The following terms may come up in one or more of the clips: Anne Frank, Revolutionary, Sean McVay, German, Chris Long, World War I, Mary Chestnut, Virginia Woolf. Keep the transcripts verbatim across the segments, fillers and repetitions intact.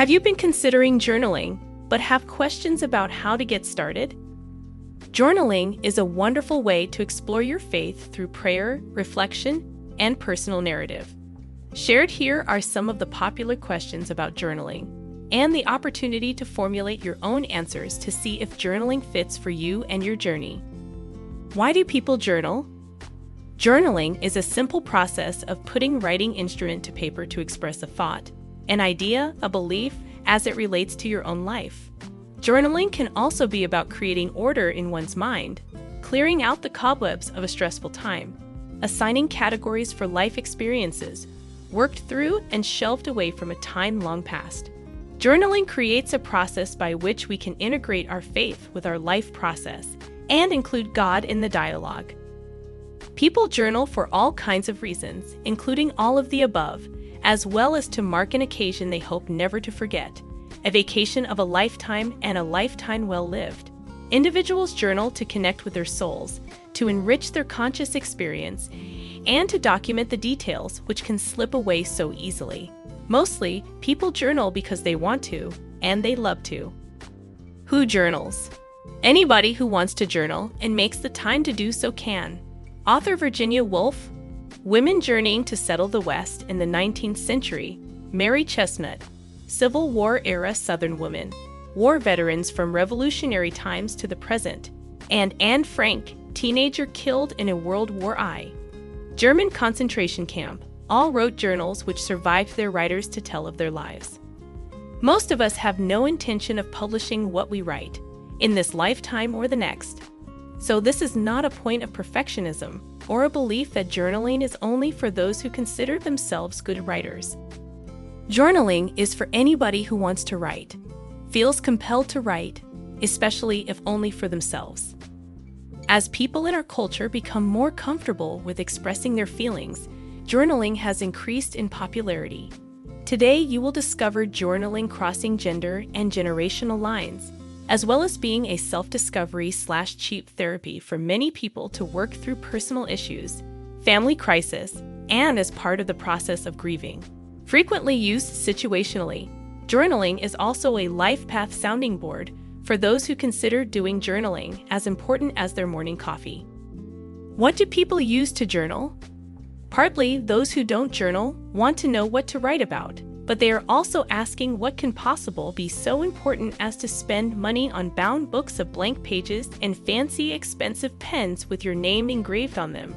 Have you been considering journaling, but have questions about how to get started? Journaling is a wonderful way to explore your faith through prayer, reflection, and personal narrative. Shared here are some of the popular questions about journaling, and the opportunity to formulate your own answers to see if journaling fits for you and your journey. Why do people journal? Journaling is a simple process of putting writing instrument to paper to express a thought, an idea, a belief, as it relates to your own life. Journaling can also be about creating order in one's mind, clearing out the cobwebs of a stressful time, assigning categories for life experiences, worked through and shelved away from a time long past. Journaling creates a process by which we can integrate our faith with our life process and include God in the dialogue. People journal for all kinds of reasons, including all of the above, as well as to mark an occasion they hope never to forget, a vacation of a lifetime and a lifetime well lived. Individuals journal to connect with their souls, to enrich their conscious experience, and to document the details which can slip away so easily. Mostly, people journal because they want to, and they love to. Who journals? Anybody who wants to journal and makes the time to do so can. Author Virginia Woolf, Women Journeying to Settle the West in the nineteenth Century, Mary Chestnut, Civil War-era Southern woman, war veterans from Revolutionary times to the present, and Anne Frank, teenager killed in a World War One, German concentration camp, all wrote journals which survived their writers to tell of their lives. Most of us have no intention of publishing what we write, in this lifetime or the next. So this is not a point of perfectionism or a belief that journaling is only for those who consider themselves good writers. Journaling is for anybody who wants to write, feels compelled to write, especially if only for themselves. As people in our culture become more comfortable with expressing their feelings, journaling has increased in popularity. Today, you will discover journaling crossing gender and generational lines, as well as being a self-discovery slash cheap therapy for many people to work through personal issues, family crisis, and as part of the process of grieving. Frequently used situationally, journaling is also a life path sounding board for those who consider doing journaling as important as their morning coffee. What do people use to journal? Partly, those who don't journal want to know what to write about, but they are also asking what can possibly be so important as to spend money on bound books of blank pages and fancy expensive pens with your name engraved on them.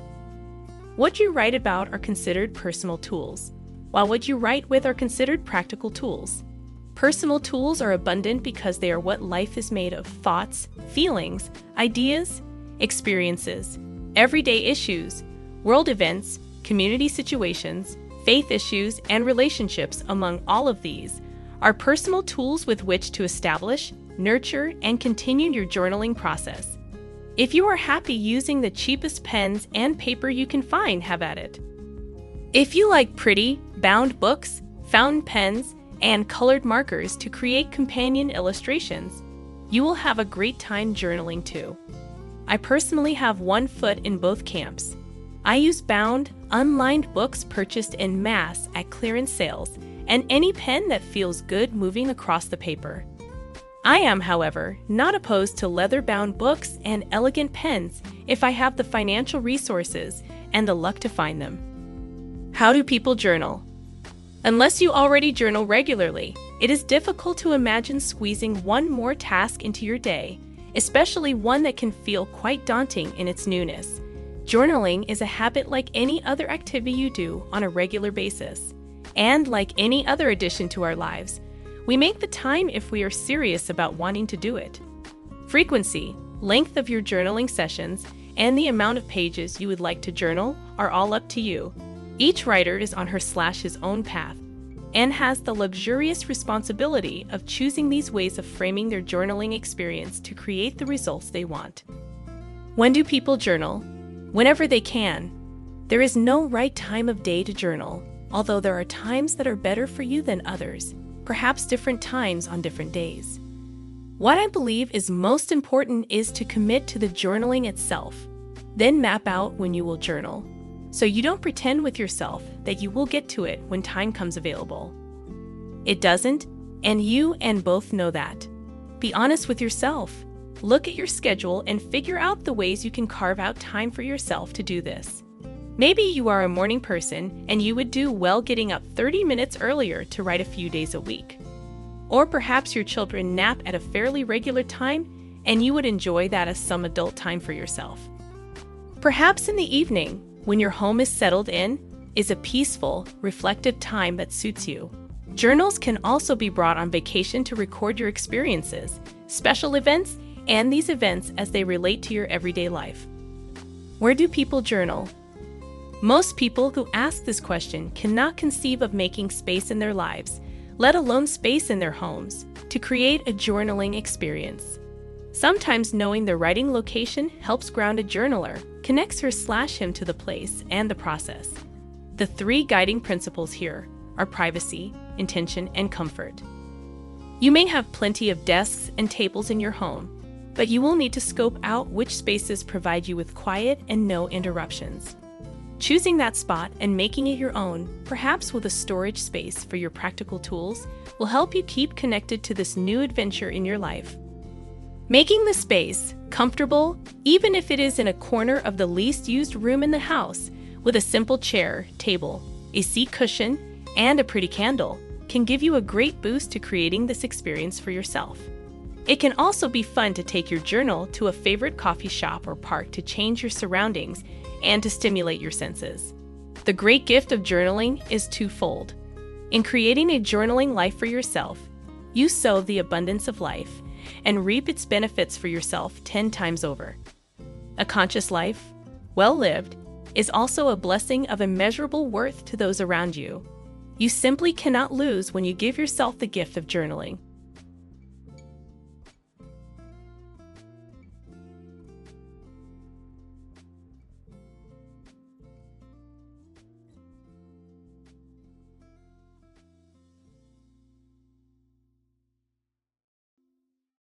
What you write about are considered personal tools, while what you write with are considered practical tools. Personal tools are abundant because they are what life is made of: thoughts, feelings, ideas, experiences, everyday issues, world events, community situations, faith issues, and relationships. Among all of these are personal tools with which to establish, nurture, and continue your journaling process. If you are happy using the cheapest pens and paper you can find, have at it. If you like pretty, bound books, fountain pens, and colored markers to create companion illustrations, you will have a great time journaling too. I personally have one foot in both camps. I use bound, unlined books purchased en masse at clearance sales and any pen that feels good moving across the paper. I am, however, not opposed to leather-bound books and elegant pens if I have the financial resources and the luck to find them. How do people journal? Unless you already journal regularly, it is difficult to imagine squeezing one more task into your day, especially one that can feel quite daunting in its newness. Journaling is a habit like any other activity you do on a regular basis. And like any other addition to our lives, we make the time if we are serious about wanting to do it. Frequency, length of your journaling sessions, and the amount of pages you would like to journal are all up to you. Each writer is on her slash his own path and has the luxurious responsibility of choosing these ways of framing their journaling experience to create the results they want. When do people journal? Whenever they can. There is no right time of day to journal, although there are times that are better for you than others, perhaps different times on different days. What I believe is most important is to commit to the journaling itself, then map out when you will journal, so you don't pretend with yourself that you will get to it when time comes available. It doesn't, And you and both know that. Be honest with yourself. Look at your schedule and figure out the ways you can carve out time for yourself to do this. Maybe you are a morning person and you would do well getting up thirty minutes earlier to write a few days a week. Or perhaps your children nap at a fairly regular time and you would enjoy that as some adult time for yourself. Perhaps in the evening, when your home is settled in, is a peaceful, reflective time that suits you. Journals can also be brought on vacation to record your experiences, special events, and these events as they relate to your everyday life. Where do people journal? Most people who ask this question cannot conceive of making space in their lives, let alone space in their homes, to create a journaling experience. Sometimes knowing the writing location helps ground a journaler, connects her slash him to the place and the process. The three guiding principles here are privacy, intention, and comfort. You may have plenty of desks and tables in your home, but you will need to scope out which spaces provide you with quiet and no interruptions. Choosing that spot and making it your own, perhaps with a storage space for your practical tools, will help you keep connected to this new adventure in your life. Making the space comfortable, even if it is in a corner of the least used room in the house, with a simple chair, table, a seat cushion, and a pretty candle, can give you a great boost to creating this experience for yourself. It can also be fun to take your journal to a favorite coffee shop or park to change your surroundings and to stimulate your senses. The great gift of journaling is twofold. In creating a journaling life for yourself, you sow the abundance of life and reap its benefits for yourself ten times over. A conscious life, well lived, is also a blessing of immeasurable worth to those around you. You simply cannot lose when you give yourself the gift of journaling.